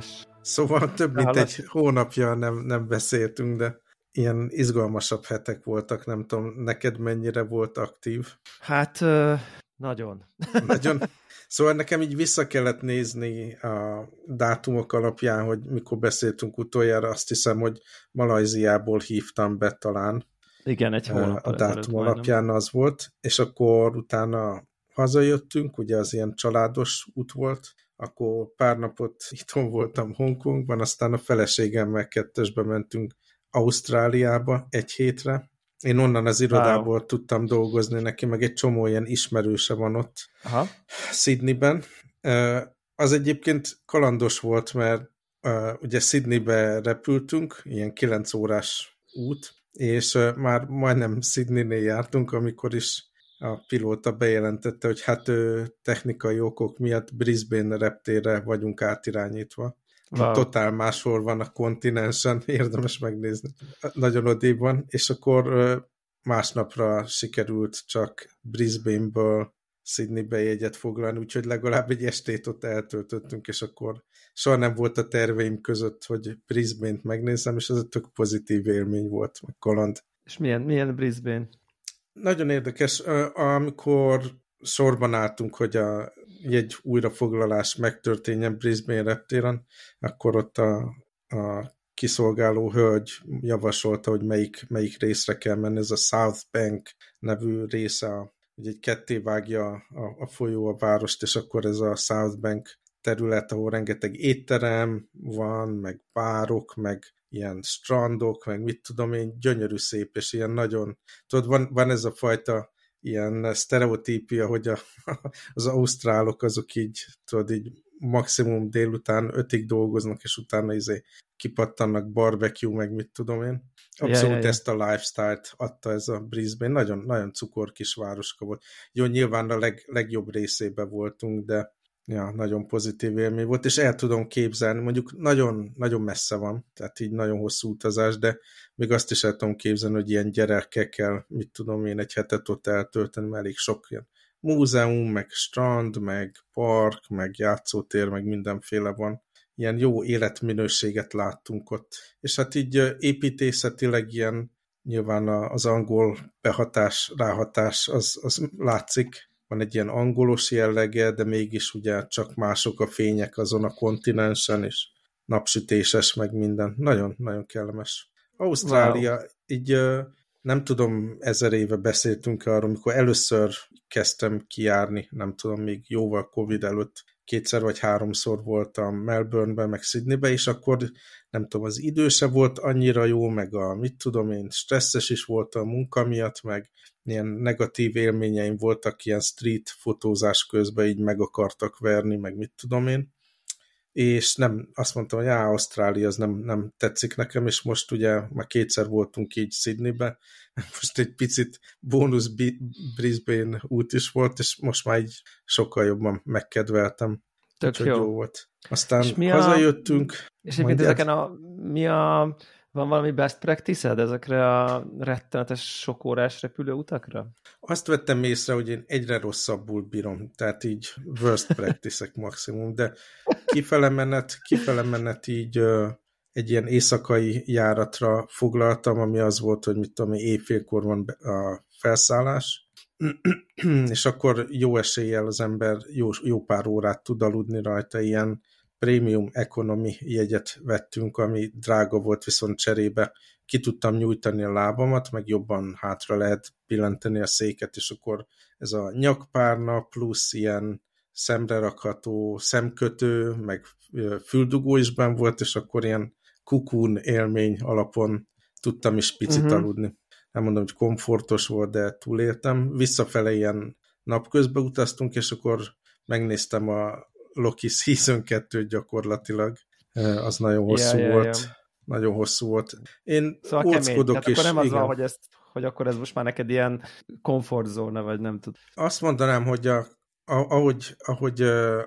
teljes. Szóval több mint egy hónapja nem beszéltünk, de ilyen izgalmasabb hetek voltak, nem tudom, neked mennyire volt aktív? Hát nagyon. Nagyon. Szóval nekem így vissza kellett nézni a dátumok alapján, hogy mikor beszéltünk utoljára, azt hiszem, hogy Malajziából hívtam be talán. Igen, egy hónap. A dátum alapján majdnem az volt, és akkor utána hazajöttünk, ugye az ilyen családos út volt, akkor pár napot itthon voltam Hongkongban, aztán a feleségemmel kettesbe mentünk Ausztráliába egy hétre. Én onnan az irodából tudtam dolgozni neki, meg egy csomó ilyen ismerőse van ott, Sydneyben. Az egyébként kalandos volt, mert ugye Sydneybe repültünk, ilyen 9 órás út, és már majdnem Sydneynél jártunk, amikor is a pilóta bejelentette, hogy hát technikai okok miatt Brisbane reptérre vagyunk átirányítva. Wow. Totál máshol van a kontinensen, érdemes megnézni. Nagyon odébb van, és akkor másnapra sikerült csak Brisbane-ből Sydneybe jegyet foglalni, úgyhogy legalább egy estét ott eltöltöttünk, és akkor soha nem volt a terveim között, hogy Brisbane-t megnézem, és ez egy tök pozitív élmény volt, meg kaland. És milyen Brisbane? Nagyon érdekes, amikor sorban álltunk, hogy a jegy újrafoglalás megtörténjen Brisbane reptéren, akkor ott a kiszolgáló hölgy javasolta, hogy melyik részre kell menni. Ez a South Bank nevű része, hogy egy ketté vágja a folyó a várost, és akkor ez a South Bank terület, ahol rengeteg étterem van, meg bárok, meg ilyen strandok, meg mit tudom én, gyönyörű szép, és ilyen nagyon... Tudod, van ez a fajta ilyen sztereotípia, hogy az ausztrálok azok így, tudod, így maximum délután 5-ig dolgoznak, és utána kipattannak barbecue, meg mit tudom én. Abszolút ezt a lifestyle-t adta ez a Brisbane. Nagyon, nagyon cukor kis városka volt. Jó, nyilván a legjobb részébe voltunk, de ja, nagyon pozitív élmény volt, és el tudom képzelni, mondjuk nagyon, nagyon messze van, tehát így nagyon hosszú utazás, de még azt is el tudom képzelni, hogy ilyen gyerekekkel, mit tudom én, egy hetet ott eltölteni, mert elég sok ilyen múzeum, meg strand, meg park, meg játszótér, meg mindenféle van. Ilyen jó életminőséget láttunk ott. És hát így építészetileg ilyen, nyilván az angol behatás, ráhatás, az látszik. Van egy ilyen angolos jellege, de mégis ugye csak mások a fények azon a kontinensen, és napsütéses, meg minden. Nagyon, nagyon kellemes. Ausztrália, így nem tudom, 1000 éve beszéltünk arról, amikor először kezdtem kijárni, nem tudom, még jóval Covid előtt, 2-3-szor voltam Melbourne-ben, meg Sydney-ben, és akkor nem tudom, az idő se volt annyira jó, meg a mit tudom én, stresszes is volt a munka miatt, meg ilyen negatív élményeim voltak, ilyen street fotózás közben így meg akartak verni, meg mit tudom én, és nem, azt mondtam, hogy Ausztrália az nem tetszik nekem, és most ugye már 2-szer voltunk így Sydneybe, most egy picit bónusz Brisbane út is volt, és most már így sokkal jobban megkedveltem. Tök jó volt. Aztán és hazajöttünk. És egyébként ezeken van valami best practice-ed ezekre a rettenetes sokórás repülő utakra? Azt vettem észre, hogy én egyre rosszabbul bírom, tehát így worst practice-ek maximum, de kifele menet így egy ilyen éjszakai járatra foglaltam, ami az volt, hogy mit tudom, éjfélkor van a felszállás, és akkor jó eséllyel az ember jó pár órát tud aludni rajta, ilyen Premium Economy jegyet vettünk, ami drága volt, viszont cserébe ki tudtam nyújtani a lábamat, meg jobban hátra lehet pillenteni a széket, és akkor ez a nyakpárna plusz ilyen szemre rakható szemkötő, meg füldugó is benn volt, és akkor ilyen kukún élmény alapon tudtam is picit aludni. Nem mondom, hogy komfortos volt, de túléltem. Visszafele ilyen napközben utaztunk, és akkor megnéztem a Loki Season 2 gyakorlatilag, az nagyon hosszú volt. Nagyon hosszú volt. Én szóval óckodok is. Akkor nem az van, hogy akkor ez most már neked ilyen komfortzóna, vagy nem tud. Azt mondanám, hogy ahogy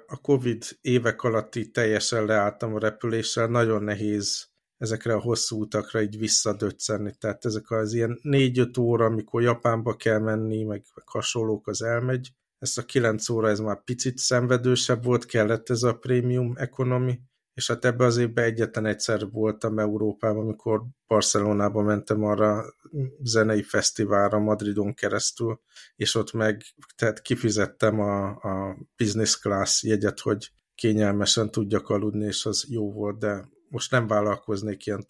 a Covid évek alatti teljesen leálltam a repüléssel, nagyon nehéz ezekre a hosszú utakra így visszadöccenni. Tehát ezek az ilyen 4-5 óra, amikor Japánba kell menni, meg hasonlók, az elmegy. Ezt a 9 óra, ez már picit szenvedősebb volt, kellett ez a Premium Economy, és hát ebben az évben egyetlen egyszer voltam Európában, amikor Barcelonába mentem arra zenei fesztiválra Madridon keresztül, és ott meg tehát kifizettem a business class jegyet, hogy kényelmesen tudjak aludni, és az jó volt, de most nem vállalkoznék ilyen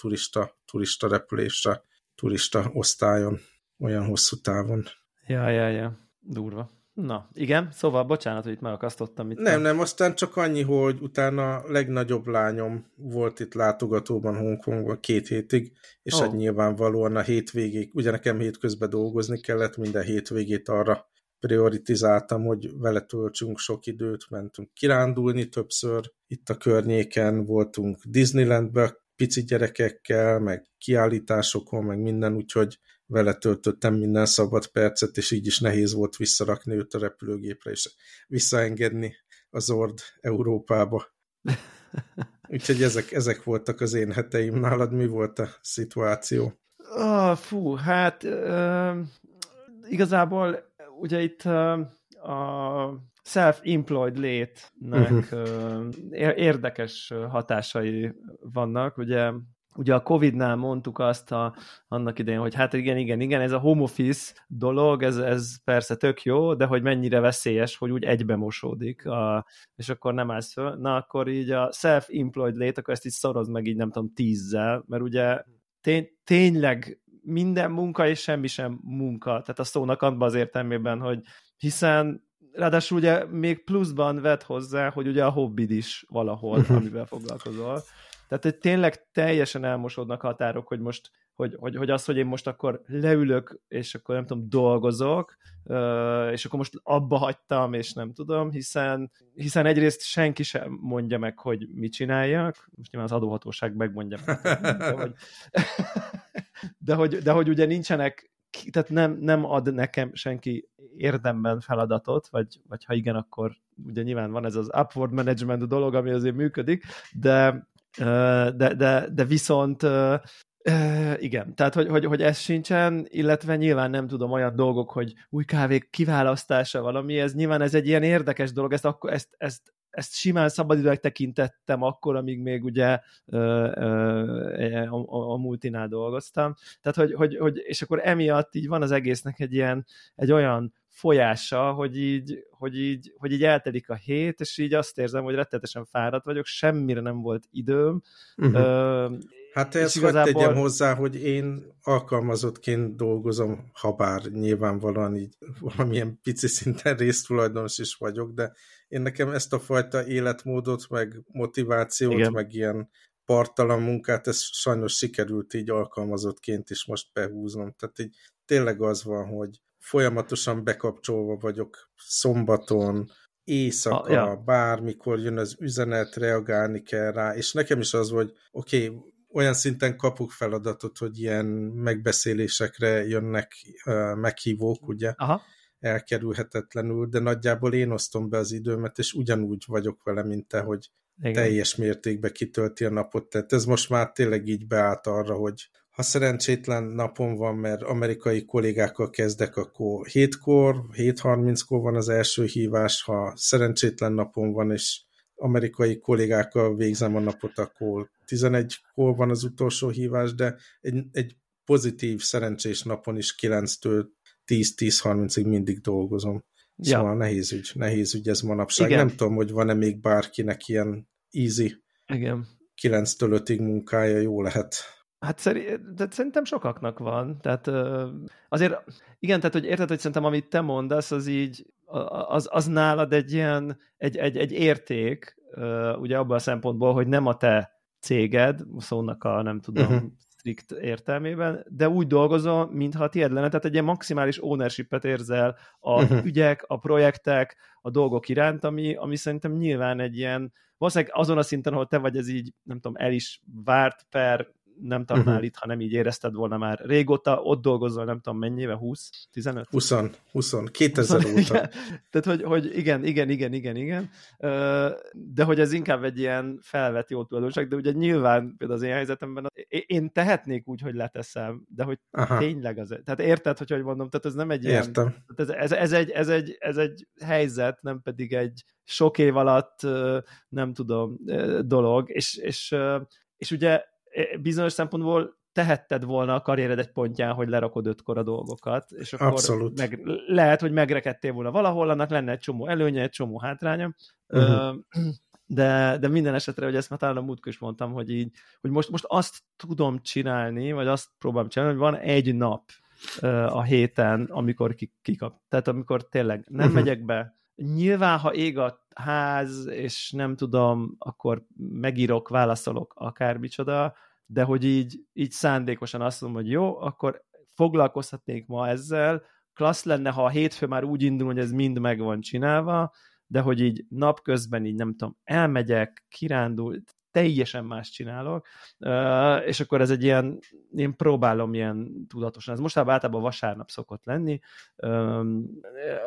turista repülésre, turista osztályon, olyan hosszú távon. Ja, durva. Na, igen, szóval bocsánat, hogy itt megakasztottam. Itt nem, aztán csak annyi, hogy utána a legnagyobb lányom volt itt látogatóban Hongkongban 2 hétig, és hát nyilvánvalóan a hétvégéig, ugye nekem hétközben dolgozni kellett, minden hétvégét arra prioritizáltam, hogy vele töltsünk sok időt, mentünk kirándulni többször, itt a környéken voltunk Disneylandben pici gyerekekkel, meg kiállításokon, meg minden, úgyhogy vele töltöttem minden szabad percet, és így is nehéz volt visszarakni őt a repülőgépre, és visszaengedni az Zord Európába. Úgyhogy ezek voltak az én heteim. Nálad mi volt a szituáció? Igazából ugye itt a self-employed létnek érdekes hatásai vannak, ugye a Covid-nál mondtuk azt annak idején, hogy hát igen, ez a home office dolog, ez persze tök jó, de hogy mennyire veszélyes, hogy úgy egybemosódik, és akkor nem állsz föl. Na, akkor így a self-employed lét, akkor ezt így szorozd meg így nem tudom 10-zel, mert ugye tényleg minden munka és semmi sem munka, tehát a szónak abban az értelmében, hogy hiszen ráadásul ugye még pluszban vedd hozzá, hogy ugye a hobbid is valahol, amivel foglalkozol. Tehát, hogy tényleg teljesen elmosódnak határok, hogy most, hogy az, hogy én most akkor leülök, és akkor nem tudom, dolgozok, és akkor most abba hagytam, és nem tudom, hiszen egyrészt senki sem mondja meg, hogy mit csináljak, most nyilván az adóhatóság megmondja meg, de hogy ugye nincsenek, tehát nem ad nekem senki érdemben feladatot, vagy ha igen, akkor ugye nyilván van ez az upward management dolog, ami azért működik, de viszont igen, tehát hogy ez sincsen, illetve nyilván nem tudom olyan dolgok, hogy új kávék kiválasztása valami, ez nyilván ez egy ilyen érdekes dolog, ezt simán szabadidőnek tekintettem akkor, amíg még ugye a multinál dolgoztam. Tehát, hogy és akkor emiatt így van az egésznek egy olyan folyása, hogy így eltelik a hét, és így azt érzem, hogy rettenetesen fáradt vagyok, semmire nem volt időm. Hát ezt igazából... hadd tegyem hozzá, hogy én alkalmazottként dolgozom, habár nyilvánvalóan így valamilyen pici szinten résztulajdonos is vagyok, de én nekem ezt a fajta életmódot, meg motivációt, igen, meg ilyen parttalan munkát, ez sajnos sikerült így alkalmazottként is most behúznom. Tehát így tényleg az van, hogy folyamatosan bekapcsolva vagyok szombaton, éjszaka, bármikor jön az üzenet, reagálni kell rá, és nekem is az, hogy oké, olyan szinten kapok feladatot, hogy ilyen megbeszélésekre jönnek meghívók, ugye, elkerülhetetlenül, de nagyjából én osztom be az időmet, és ugyanúgy vagyok vele, mint te, hogy igen, teljes mértékben kitölti a napot. Tehát ez most már tényleg így beállt arra, hogy ha szerencsétlen napom van, mert amerikai kollégákkal kezdek, akkor 7-kor, 7:30-kor van az első hívás, ha szerencsétlen napom van, és amerikai kollégákkal végzem a napot, akkor 11-kor van az utolsó hívás, de egy pozitív, szerencsés napon is 9-től 10-30-ig mindig dolgozom. Szóval nehéz ügy ez manapság. Igen. Nem tudom, hogy van-e még bárkinek ilyen easy, igen, 9-től 5-ig munkája, jó lehet. Hát szerintem sokaknak van, tehát azért, igen, tehát hogy érted, hogy szerintem amit te mondasz, az így, az nálad egy ilyen, egy érték, ugye abban a szempontból, hogy nem a te céged, szónak a nem tudom, strikt értelmében, de úgy dolgozol, mintha tiéd lenne, tehát egy ilyen maximális ownership-et érzel a ügyek, a projektek, a dolgok iránt, ami szerintem nyilván egy ilyen, valószínűleg azon a szinten, ahol te vagy, ez így, nem tudom, el is várt per nem tartnál itt, ha nem így érezted volna már régóta, ott dolgozol, nem tudom mennyivel, 20, 15? 20, 2000 óta. Igen. Tehát, hogy igen. De hogy ez inkább egy ilyen felvett jó tulajdonság, de ugye nyilván például az én helyzetemben én tehetnék úgy, hogy leteszem, de hogy tényleg az, tehát érted, hogy mondom, tehát ez nem egy ilyen... Értem. Ez egy helyzet, nem pedig egy sok év alatt, nem tudom, dolog, és ugye bizonyos szempontból tehetted volna a karriered egy pontján, hogy lerakod 5-kor a dolgokat, és akkor lehet, hogy megrekedtél volna valahol, annak lenne egy csomó előnye, egy csomó hátránya, de minden esetre, hogy ezt már talán a múltkor is mondtam, hogy így, hogy most azt tudom csinálni, vagy azt próbálom csinálni, hogy van egy nap a héten, amikor kikap. Tehát amikor tényleg nem megyek be. Nyilván, ha ég a ház, és nem tudom, akkor megírok, válaszolok, akármicsoda, de hogy így szándékosan azt mondom, hogy jó, akkor foglalkozhatnék ma ezzel, klassz lenne, ha a hétfő már úgy indul, hogy ez mind meg van csinálva, de hogy így napközben így nem tudom, elmegyek, kirándul, teljesen más csinálok, és akkor ez egy ilyen, én próbálom ilyen tudatosan, ez mostában általában vasárnap szokott lenni,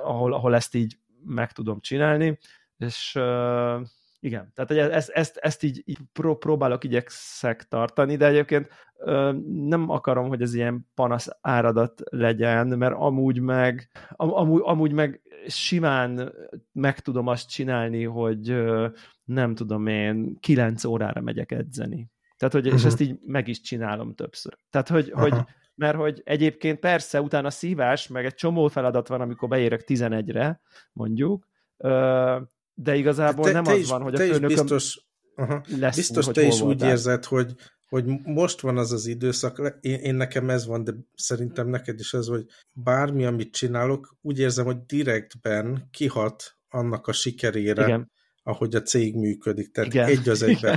ahol ezt így meg tudom csinálni, és igen, tehát ezt így próbálok, igyekszek tartani, de egyébként nem akarom, hogy ez ilyen panasz áradat legyen, mert amúgy meg simán meg tudom azt csinálni, hogy nem tudom én, 9 órára megyek edzeni. Tehát, hogy és ezt így meg is csinálom többször. Tehát, mert hogy egyébként persze utána szívás, meg egy csomó feladat van, amikor beérek 11-re, mondjuk, de igazából nem az van, hogy a főnököm lesz. Biztos te is úgy érzed, hogy most van az az időszak, én nekem ez van, de szerintem neked is ez, hogy bármi, amit csinálok, úgy érzem, hogy direktben kihat annak a sikerére, igen, ahogy a cég működik. Tehát igen, egy az egyben,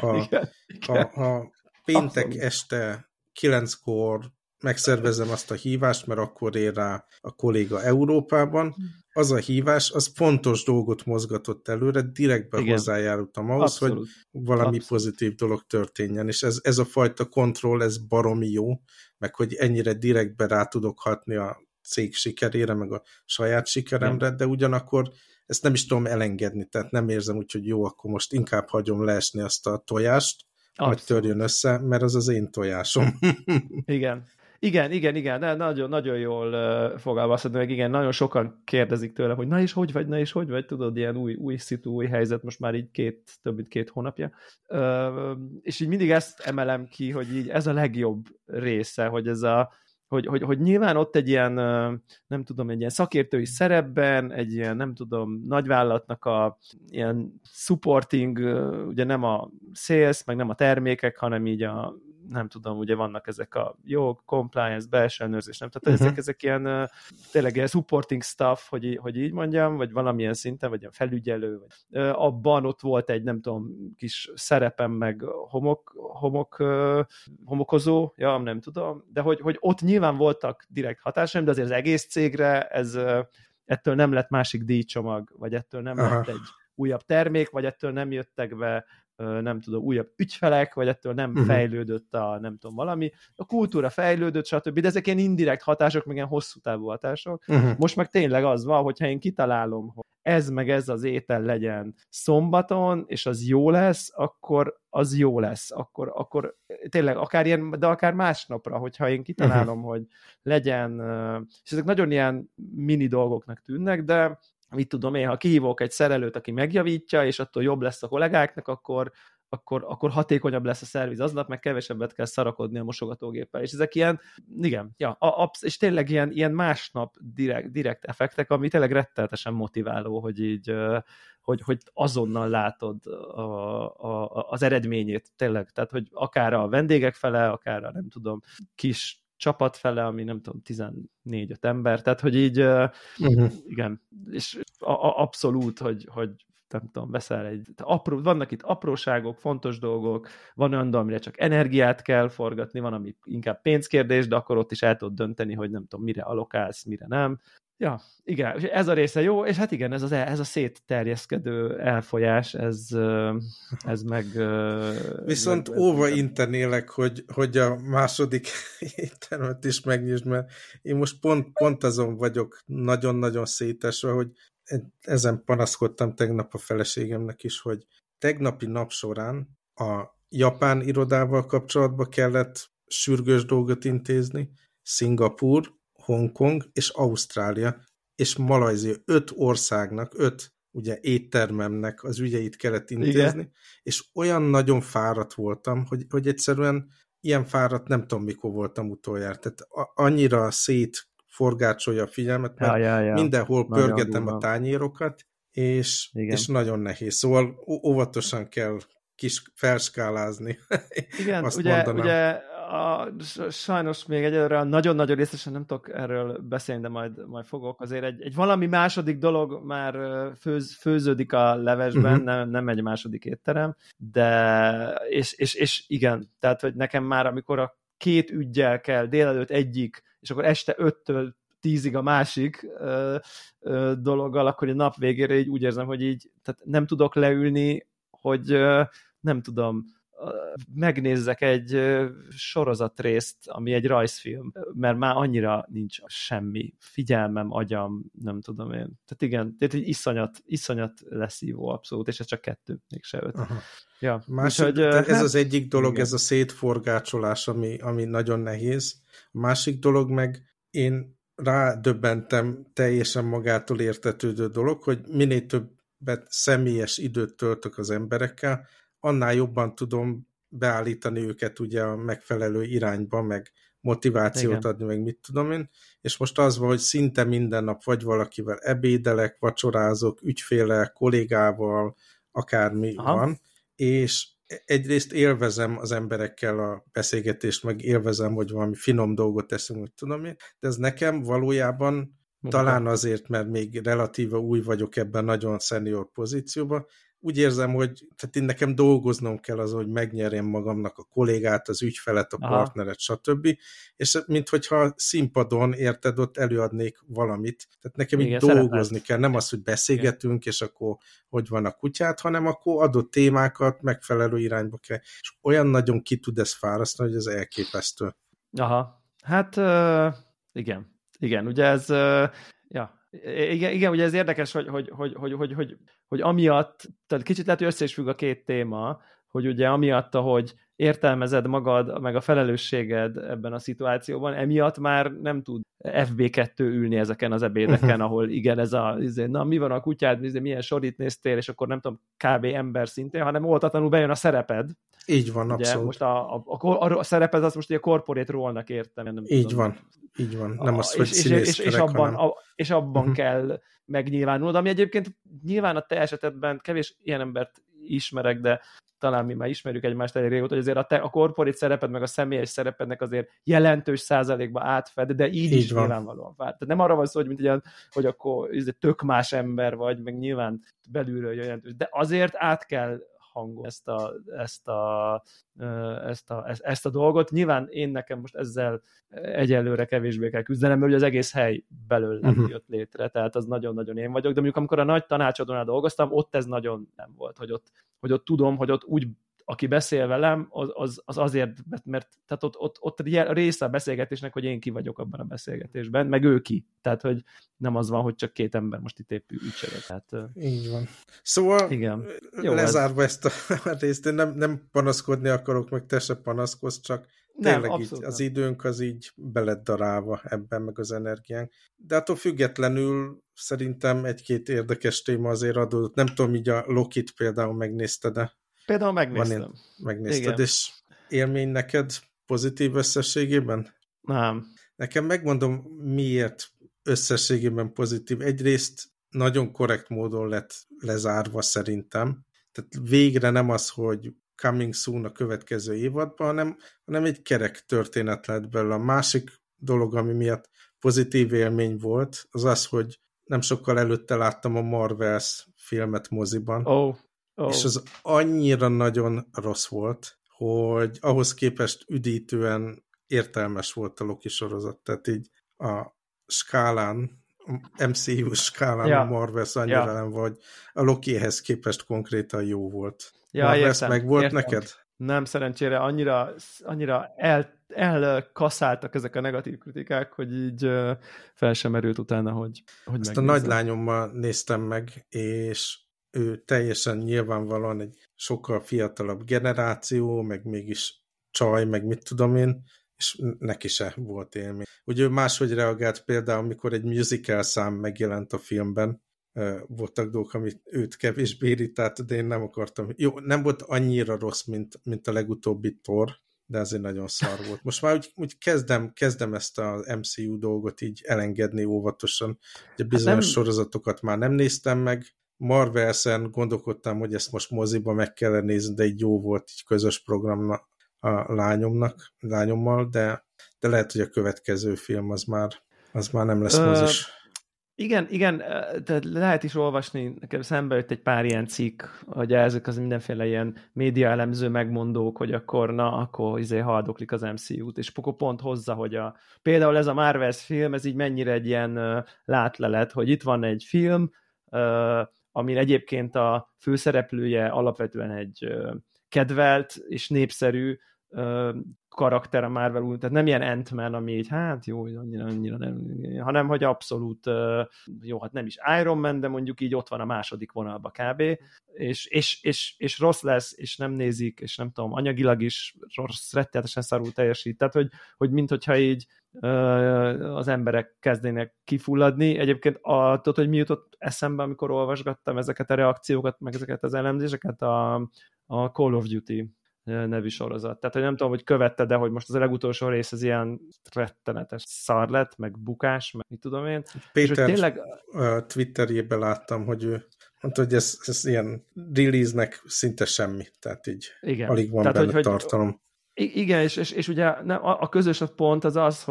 ha péntek abszolút este 9-kor megszervezem azt a hívást, mert akkor ér rá a kolléga Európában, az a hívás, az fontos dolgot mozgatott előre, direktben hozzájárultam ahhoz, abszolút, hogy valami pozitív dolog történjen, és ez a fajta kontroll, ez baromi jó, meg hogy ennyire direktben rá tudok hatni a cég sikerére, meg a saját sikeremre, de ugyanakkor ezt nem is tudom elengedni, tehát nem érzem úgy, hogy jó, akkor most inkább hagyom leesni azt a tojást, hogy törjön össze, mert az az én tojásom. Igen, de nagyon, nagyon jól fogalmaztad, meg igen, nagyon sokan kérdezik tőlem, hogy na és hogy vagy, tudod, ilyen új szitu, új helyzet, most már így több mint két hónapja, és így mindig ezt emelem ki, hogy így ez a legjobb része, hogy ez a hogy nyilván ott egy ilyen, nem tudom, egy ilyen szakértői szerepben, egy ilyen, nem tudom, nagyvállalatnak a ilyen supporting, ugye nem a sales, meg nem a termékek, hanem így a, nem tudom, ugye vannak ezek a jog, compliance, belső ellenőrzés, nem? Tehát ezek ilyen, tényleg ilyen supporting stuff, hogy így mondjam, vagy valamilyen szinten, vagy ilyen felügyelő. Vagy. Abban ott volt egy, nem tudom, kis szerepem, meg homokozó, ja, nem tudom, de hogy ott nyilván voltak direkt hatásaim, de azért az egész cégre ez ettől nem lett másik díjcsomag, vagy ettől nem lett egy újabb termék, vagy ettől nem jöttek be, nem tudom, újabb ügyfelek, vagy ettől nem fejlődött a, nem tudom, valami, a kultúra fejlődött, stb. De ezek ilyen indirekt hatások, meg ilyen hosszú távú hatások. Most meg tényleg az van, hogyha én kitalálom, hogy ez meg ez az étel legyen szombaton, és az jó lesz, akkor az jó lesz. Akkor tényleg akár ilyen, de akár másnapra, hogyha én kitalálom, hogy legyen, és ezek nagyon ilyen mini dolgoknak tűnnek, de mit tudom én, ha kihívok egy szerelőt, aki megjavítja, és attól jobb lesz a kollégáknak, akkor hatékonyabb lesz a szerviz aznap, meg kevesebbet kell szarakodni a mosogatógéppel. És ezek ilyen, igen, ja, és tényleg ilyen másnap direkt effektek, ami tényleg rettenetesen motiváló, hogy így, hogy azonnal látod az eredményét, tényleg. Tehát, hogy akár a vendégek fele, akár a, nem tudom, kis csapat fele, ami nem tudom, 14-5 ember, tehát hogy így igen, és abszolút, hogy nem tudom, veszel egy, vannak itt apróságok, fontos dolgok, van olyan, amire csak energiát kell forgatni, van, ami inkább pénzkérdés, de akkor ott is el tudod dönteni, hogy nem tudom, mire allokálsz, mire nem, Ja, igen, és ez a része jó, és hát igen, ez a szétterjeszkedő elfolyás, ez meg... Viszont óvaintenélek, hogy a második éttermet is megnyisd, mert én most pont azon vagyok nagyon-nagyon szétesve, hogy ezen panaszkodtam tegnap a feleségemnek is, hogy tegnapi nap során a japán irodával kapcsolatban kellett sürgős dolgot intézni, Szingapúr, Hongkong és Ausztrália és Malajzia, 5 országnak, 5 ugye éttermemnek az ügyeit kellett intézni, igen. És olyan nagyon fáradt voltam, hogy egyszerűen ilyen fáradt nem tudom mikor voltam utoljára, tehát annyira szétforgácsolja a figyelmet, mert mindenhol pörgetem a tányérokat, és nagyon nehéz, szóval óvatosan kell kis felskálázni. Igen, azt mondanám. Ugye sajnos még egyelőre nagyon-nagyon részesen nem tudok erről beszélni, de majd fogok. Azért egy valami második dolog már főződik a levesben, nem egy második étterem, de és igen, tehát hogy nekem már amikor a 2 üggyel kell délelőtt egyik, és akkor este 5-től 10-ig a másik dologgal, akkor a nap végére így úgy érzem, hogy így tehát nem tudok leülni, hogy nem tudom, megnézzek egy sorozatrészt, ami egy rajzfilm, mert már annyira nincs semmi figyelmem, agyam, nem tudom én. Tehát igen, tehát egy iszonyat leszívó abszolút, és ez csak 2, még se 5. Ja, másik, úgyhogy, ez az egyik dolog, igen. Ez a szétforgácsolás, ami nagyon nehéz. A másik dolog meg én rádöbbentem teljesen magától értetődő dolog, hogy minél többet személyes időt töltök az emberekkel, annál jobban tudom beállítani őket ugye a megfelelő irányba, meg motivációt adni, meg mit tudom én, és most az van, hogy szinte minden nap vagy valakivel ebédelek, vacsorázok, ügyféllel, kollégával, akármi van, és egyrészt élvezem az emberekkel a beszélgetést, meg élvezem, hogy valami finom dolgot teszünk, mit tudom én, de ez nekem valójában talán azért, mert még relatíve új vagyok ebben nagyon senior pozícióban, úgy érzem, hogy tehát én nekem dolgoznom kell az, hogy megnyerjem magamnak a kollégát, az ügyfelet, a partneret, stb. És minthogyha színpadon, érted, ott előadnék valamit. Tehát nekem így dolgozni kell. Nem az, hogy beszélgetünk, és akkor hogy van a kutyát, hanem akkor adott témákat megfelelő irányba kell. És olyan nagyon ki tud ezt fárasztani, hogy ez elképesztő. Aha. Hát igen. Igen, ugye ez... Igen, ugye ez érdekes, hogy amiatt, tehát kicsit lehet, hogy össze is függ a 2 téma, hogy ugye amiatt, ahogy értelmezed magad, meg a felelősséged ebben a szituációban, emiatt már nem tud FB2 ülni ezeken az ebédeken, ahol igen, ez a, na mi van a kutyád, milyen sorit néztél, és akkor nem tudom, kb. Ember szintén, hanem oltatlanul bejön a szereped. Így van, ugye, abszolút. Most a szereped azt most ugye a corporate role-nak értem. Nem így tudom. Van, így van. Nem az, hogy színészkerek, és abban kell megnyilvánulod, ami egyébként nyilván a te esetedben kevés ilyen embert ismerek, de talán mi már ismerjük egymást elég régóta, hogy azért a korporét szereped, meg a személyes szerepednek azért jelentős százalékba átfed, de így is van. Nyilvánvalóan vált. Tehát nem arra van szó, hogy akkor tök más ember vagy, meg nyilván belülről jelentős, de azért át kell hangolni ezt a dolgot. Nyilván én nekem most ezzel egyelőre kevésbé kell küzdenem, mert ugye az egész hely belőlem jött létre, tehát az nagyon-nagyon én vagyok, de mondjuk amikor a nagy tanácsadónál dolgoztam, ott ez nagyon nem volt, hogy ott tudom, hogy ott úgy, aki beszél velem, az azért, mert tehát ott része a beszélgetésnek, hogy én ki vagyok abban a beszélgetésben, meg ő ki. Tehát, hogy nem az van, hogy csak 2 ember most itt épp ügyseleg. Tehát, így van. Szóval igen. Jó, lezárva ezt a részt, én nem panaszkodni akarok, meg te se panaszkodsz, csak tényleg nem, így az időnk az így beledarálva ebben, meg az energiánk. De attól függetlenül szerintem 1-2 érdekes téma azért adódott. Nem tudom, így a Lokit például megnézted, de például megnéztem. Megnézted, igen. És élmény neked pozitív összességében? Nem. Nekem megmondom, miért összességében pozitív. Egyrészt nagyon korrekt módon lett lezárva szerintem. Tehát végre nem az, hogy coming soon a következő évadban, hanem egy kerek történet lett belőle. A másik dolog, ami miatt pozitív élmény volt, az, hogy nem sokkal előtte láttam a Marvels filmet moziban. És az annyira nagyon rossz volt, hogy ahhoz képest üdítően értelmes volt a Loki sorozat. Tehát így a skálán MCU-s skálán a Marvels annyira nem vagy. A Lokihez képest konkrétan jó volt. Marvels meg volt neked? Nem, szerencsére annyira elkaszáltak ezek a negatív kritikák, hogy így fel sem merült utána, hogy ezt megnézem. A nagylányommal néztem meg, és ő teljesen nyilvánvalóan egy sokkal fiatalabb generáció, meg mégis csaj, meg mit tudom én, és neki se volt élmény. Ugye ő máshogy reagált például, amikor egy musical szám megjelent a filmben, voltak dolgok, amit őt kevésbé irritált, de én nem akartam. Jó, nem volt annyira rossz, mint a legutóbbi Thor, de azért nagyon szar volt. Most már úgy kezdem ezt az MCU dolgot így elengedni óvatosan. Ugye bizonyos sorozatokat már nem néztem meg. Marvelszen gondolkodtam, hogy ezt most moziba meg kellene nézni, de így jó volt így közös programnak a lányommal, de lehet, hogy a következő film az már nem lesz mozis. Igen, de lehet is olvasni, nekem szembe jött egy pár ilyen cikk, hogy ezek az mindenféle ilyen médiaelemző megmondók, hogy akkor haldoklik az MCU-t, és akkor pont hozza, hogy például ez a Marvels film, ez így mennyire egy ilyen látlelet, hogy itt van egy film, amin egyébként a főszereplője alapvetően egy kedvelt és népszerű karakter a Marvel, tehát nem ilyen Ant-Man, ami így, hát jó, annyira nem, hanem hogy abszolút jó, hát nem is Iron Man, de mondjuk így ott van a második vonalba kb. És rossz lesz, és nem nézik, és nem tudom, anyagilag is rossz, rettenetesen szarul teljesít, tehát hogy minthogyha így az emberek kezdének kifulladni. Egyébként attól, hogy mi jutott eszembe, amikor olvasgattam ezeket a reakciókat, meg ezeket az elemzéseket, a Call of Duty nevű sorozat. Tehát, hogy nem tudom, hogy követted, de hogy most az a legutolsó rész az ilyen rettenetes szar lett, meg bukás, meg mit tudom én. Péter tényleg... Twitterjében láttam, hogy ő mondta, hogy ez ilyen release-nek szinte semmi. Tehát így igen. Alig van tehát, benne tartalom. Igen, és ugye a közös pont az,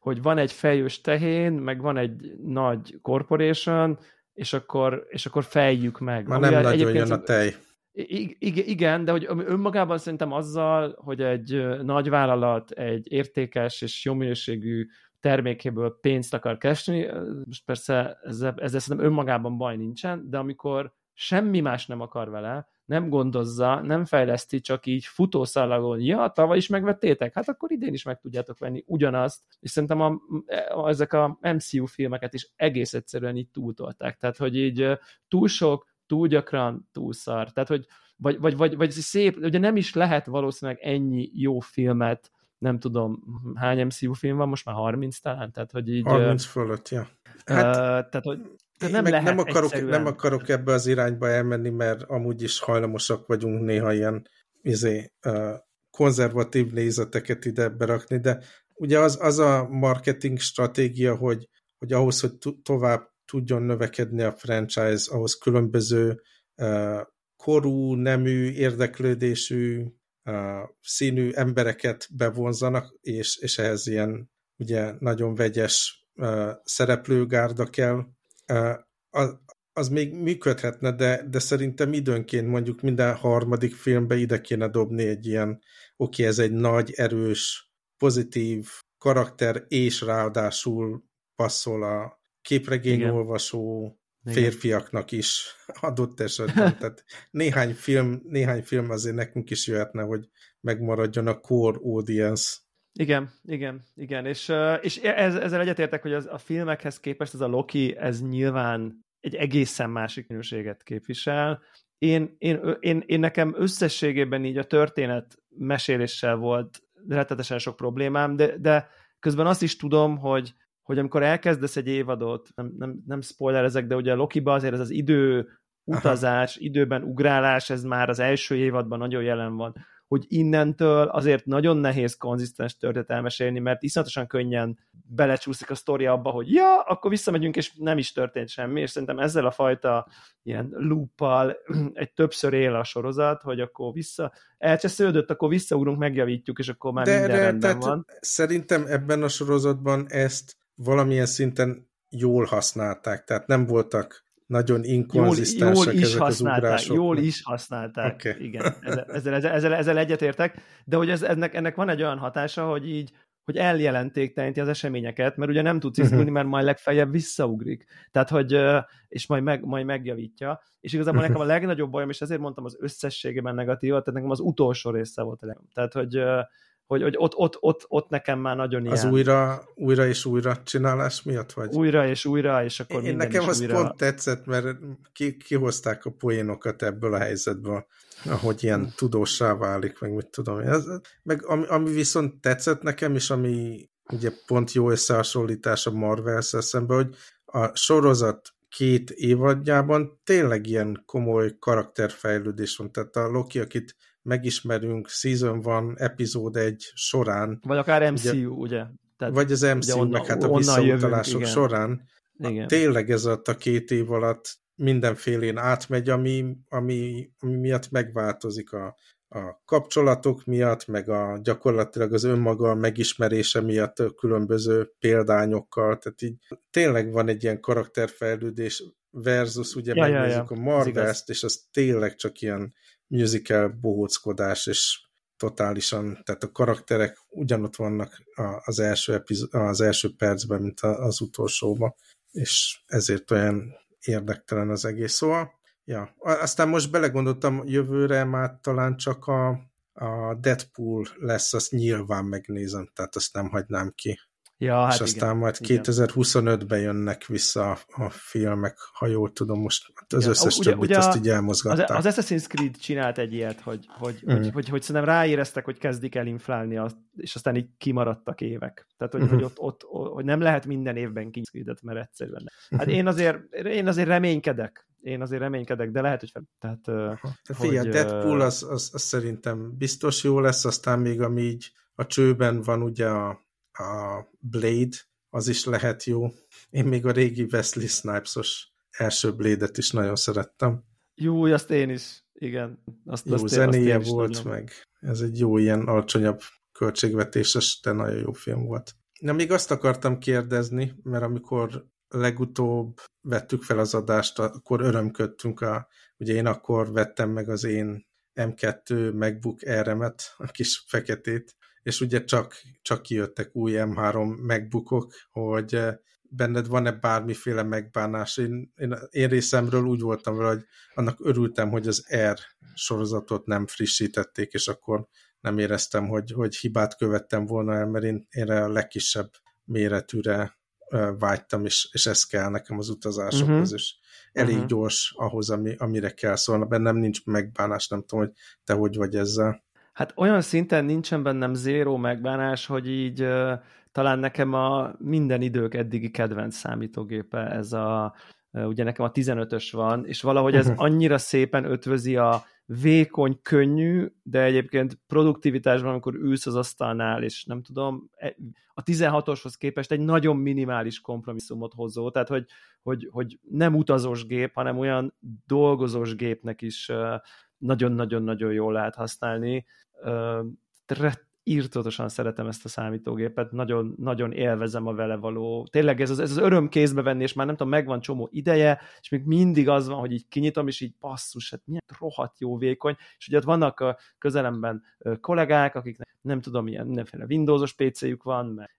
hogy van egy fejős tehén, meg van egy nagy corporation, és akkor fejjük meg. Már nem nagyon jön a tej. Igen, de hogy önmagában szerintem azzal, hogy egy nagy vállalat egy értékes és jó minőségű termékéből pénzt akar keresni, most persze ezzel szerintem önmagában baj nincsen, de amikor semmi más nem akar vele, nem gondozza, nem fejleszti, csak így futószallagon, tavaly is megvettétek, hát akkor idén is meg tudjátok venni ugyanazt, és szerintem ezek a MCU filmeket is egész egyszerűen így túltolták, tehát hogy így túl sok, túl gyakran, túl szar. Tehát, hogy vagy szép, ugye nem is lehet valószínűleg ennyi jó filmet, nem tudom, hány MCU film van, most már 30 talán, tehát, hogy így... 30 fölött, ja. Hát, tehát, hogy nem akarok ebbe az irányba elmenni, mert amúgy is hajlamosak vagyunk néha ilyen konzervatív nézeteket ide berakni, de ugye az a marketing stratégia, hogy ahhoz, hogy tovább tudjon növekedni a franchise, ahhoz különböző korú, nemű, érdeklődésű, színű embereket bevonzanak, és ehhez ilyen ugye nagyon vegyes szereplőgárda kell. Az még működhetne, de szerintem időnként mondjuk minden harmadik filmbe ide kéne dobni egy ilyen, oké, ez egy nagy, erős, pozitív karakter, és ráadásul passzol a képregényolvasó férfiaknak is adott esetben. Tehát néhány film azért nekünk is jöhetne, hogy megmaradjon a core audience. Igen. És ezzel egyetértek, hogy a filmekhez képest ez a Loki, ez nyilván egy egészen másik minőséget képvisel. Én nekem összességében így a történet meséléssel volt rettetesen sok problémám, de közben azt is tudom, hogy amikor elkezdesz egy évadot, nem spoilerezek, de ugye a Lokiba azért ez az idő utazás, időben ugrálás, ez már az első évadban nagyon jelen van, hogy innentől azért nagyon nehéz konzisztens történet elmesélni, mert iszonyatosan könnyen belecsúszik a sztori abba, hogy akkor visszamegyünk, és nem is történt semmi, és szerintem ezzel a fajta ilyen looppal egy többször él a sorozat, hogy akkor elcsesződött, akkor visszaugrunk, megjavítjuk, és akkor már minden rendben van. Szerintem ebben a sorozatban ezt valamilyen szinten jól használták, tehát nem voltak nagyon inkonzisztensek ezek az ugrások. Jól is használták, okay. Igen, ezzel egyetértek, de hogy ennek van egy olyan hatása, hogy így hogy eljelentéktelenti az eseményeket, mert ugye nem tudsz izgulni, mert majd legfeljebb visszaugrik. Tehát, hogy, és majd megjavítja. És igazából nekem a legnagyobb bajom, és ezért mondtam az összességében negatívat, tehát nekem az utolsó része volt a legjobb. Tehát, hogy ott nekem már nagyon ilyen. Az újra és újra csinálás miatt vagy? Újra, és akkor minden nekem az újra... pont tetszett, mert kihozták a poénokat ebből a helyzetből, ahogy ilyen tudósá válik, meg mit tudom én. Meg ami viszont tetszett nekem, és ami ugye pont jó összehasonlítás a Marvelszel szemben, hogy a sorozat 2 évadjában tényleg ilyen komoly karakterfejlődés van. Tehát a Loki, akit megismerünk, season 1, epizód 1 során. Vagy akár MCU, ugye? Tehát, vagy az MCU, onnan, meg hát a visszautalások jövünk, során. Igen. Tényleg ez alatt a 2 év alatt mindenfélén átmegy, ami miatt megváltozik a kapcsolatok miatt, meg a gyakorlatilag az önmaga megismerése miatt a különböző példányokkal. Tehát így tényleg van egy ilyen karakterfejlődés versus, ugye megnézzük a Marvelt, és az tényleg csak ilyen musical bohóckodás, és totálisan, tehát a karakterek ugyanott vannak az első percben, mint az utolsóban, és ezért olyan érdektelen az egész. Szóval, ja. Aztán most belegondoltam, jövőre már talán csak a Deadpool lesz, azt nyilván megnézem, tehát azt nem hagynám ki. Ja, és hát aztán igen, majd 2025-ben jönnek vissza a filmek, ha jól tudom, most az igen, összes többit azt így elmozgatták. Az Assassin's Creed csinált egy ilyet, hogy szerintem ráéreztek, hogy kezdik el inflálni, és aztán így kimaradtak évek. Tehát, hogy ott hogy nem lehet minden évben kinyitni, mert egyszerűen nem. Hát én azért reménykedek. De lehet, hogy... Figyelj, Deadpool az szerintem biztos jó lesz, aztán még ami így a csőben van ugye a Blade, az is lehet jó. Én még a régi Wesley Snipes-os első Blade-et is nagyon szerettem. Jó, azt én is. Igen. Jó zenéje volt, meg ez egy jó ilyen alacsonyabb költségvetéses, de nagyon jó film volt. Na, még azt akartam kérdezni, mert amikor legutóbb vettük fel az adást, akkor örömködtünk. Ugye én akkor vettem meg az én M2 MacBook Air-emet, a kis feketét, és ugye csak kijöttek új M3 MacBookok, hogy benned van-e bármiféle megbánás. Én részemről úgy voltam vele, hogy annak örültem, hogy az Air sorozatot nem frissítették, és akkor nem éreztem, hogy hibát követtem volna el, mert én erre a legkisebb méretűre vágytam, és ez kell nekem az utazásokhoz, és elég gyors ahhoz, amire kell szólna. Bennem nincs megbánás, nem tudom, hogy te hogy vagy ezzel. Hát olyan szinten nincsen bennem zéró megbánás, hogy így talán nekem a minden idők eddigi kedvenc számítógépe, ez ugye nekem a 15-ös van, és valahogy ez annyira szépen ötvözi a vékony, könnyű, de egyébként produktivitásban, amikor ülsz az asztalnál, és nem tudom, a 16-oshoz képest egy nagyon minimális kompromisszumot hozó, tehát hogy nem utazós gép, hanem olyan dolgozós gépnek is nagyon-nagyon-nagyon jól lehet használni. Irtótosan szeretem ezt a számítógépet, nagyon-nagyon élvezem a vele való. Tényleg ez az öröm kézbe venni, és már nem tudom, megvan csomó ideje, és még mindig az van, hogy így kinyitom, és így basszus, hát milyen rohadt jó vékony. És ugye ott vannak a közelemben kollégák, akiknek nem tudom, ilyen mindenféle Windowsos PC-jük van, meg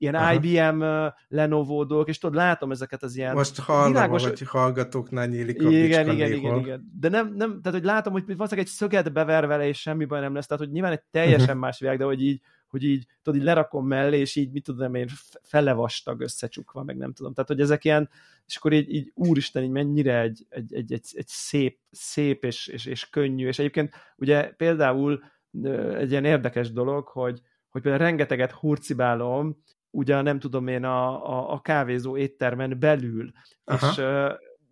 ilyen IBM Lenovo dolgok, és tudod, látom ezeket az ilyen... Most hallom, világos... hogy hallgatóknál nyílik a bicska igen. De nem, tehát hogy látom, hogy valószínűleg egy szöget bever vele, és semmi baj nem lesz, tehát, hogy nyilván egy teljesen más világ, de hogy így, tudod, így lerakom mellé, és így, mit tudom én, felevastag összecsukva, meg nem tudom. Tehát, hogy ezek ilyen, és akkor így úristen, így mennyire egy szép és könnyű, és egyébként ugye például egy ilyen érdekes dolog, hogy például rengeteget hurcibálom, ugye nem tudom én, a kávézó éttermen belül, és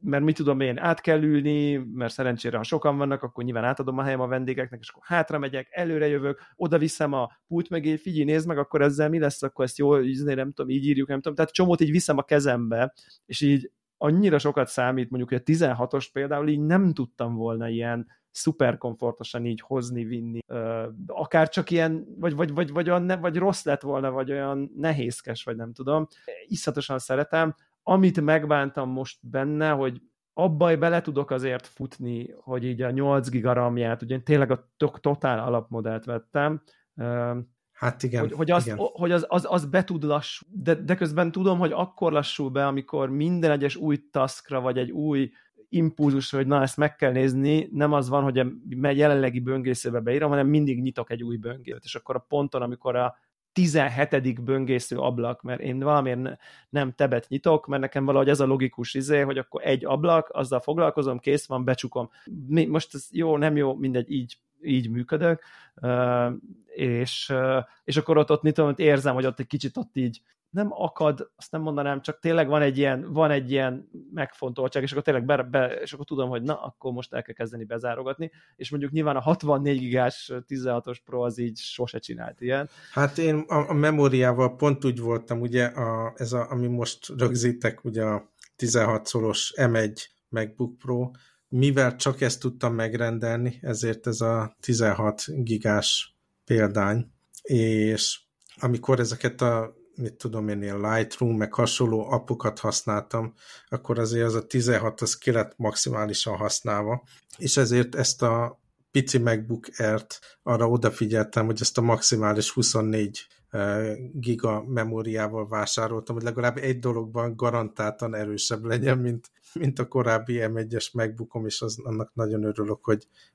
mert mit tudom én, át kell ülni, mert szerencsére, ha sokan vannak, akkor nyilván átadom a helyem a vendégeknek, és akkor hátra megyek, előre jövök, oda viszem a pult mögé, figyelj, nézd meg, akkor ezzel mi lesz, akkor ezt jól, nem tudom, így írjuk, nem tudom, tehát csomót így viszem a kezembe, és így annyira sokat számít, mondjuk, hogy a 16-os például így nem tudtam volna ilyen szuper komfortosan így hozni, vinni, akár csak ilyen, vagy rossz lett volna, vagy olyan nehézkes, vagy nem tudom. Iszatosan szeretem. Amit megbántam most benne, hogy abban bele tudok azért futni, hogy így a 8 giga RAM-ját, ugye én tényleg a totál alapmodellt vettem. Hát igen. Hogy az be tud lassul, de közben tudom, hogy akkor lassul be, amikor minden egyes új taskra, vagy egy új impulzusra, hogy na, ezt meg kell nézni, nem az van, hogy a jelenlegi böngészőbe beírom, hanem mindig nyitok egy új böngészőt, és akkor a ponton, amikor a 17. böngésző ablak, mert én valamiért nem tebet nyitok, mert nekem valahogy ez a logikus izé, hogy akkor egy ablak, azzal foglalkozom, kész van, becsukom. Most ez jó, nem jó, mindegy, így működök, és akkor ott nyitom, hogy érzem, hogy ott egy kicsit ott így nem akad, azt nem mondanám, csak tényleg van egy ilyen megfontoltság, és akkor tényleg és akkor tudom, hogy na, akkor most el kell kezdeni bezárogatni, és mondjuk nyilván a 64 gigás 16-os Pro az így sose csinált ilyen. Hát én a memóriával pont úgy voltam, ugye, ami most rögzítek, ugye a 16-szoros M1 MacBook Pro, mivel csak ezt tudtam megrendelni, ezért ez a 16 gigás példány, és amikor ezeket a ilyen Lightroom, meg hasonló appokat használtam, akkor azért az a 16, az ki lett maximálisan használva, és ezért ezt a pici MacBook Air-t arra odafigyeltem, hogy ezt a maximális 24 giga memóriával vásároltam, hogy legalább egy dologban garantáltan erősebb legyen, mint a korábbi M1-es MacBookom, és annak nagyon örülök,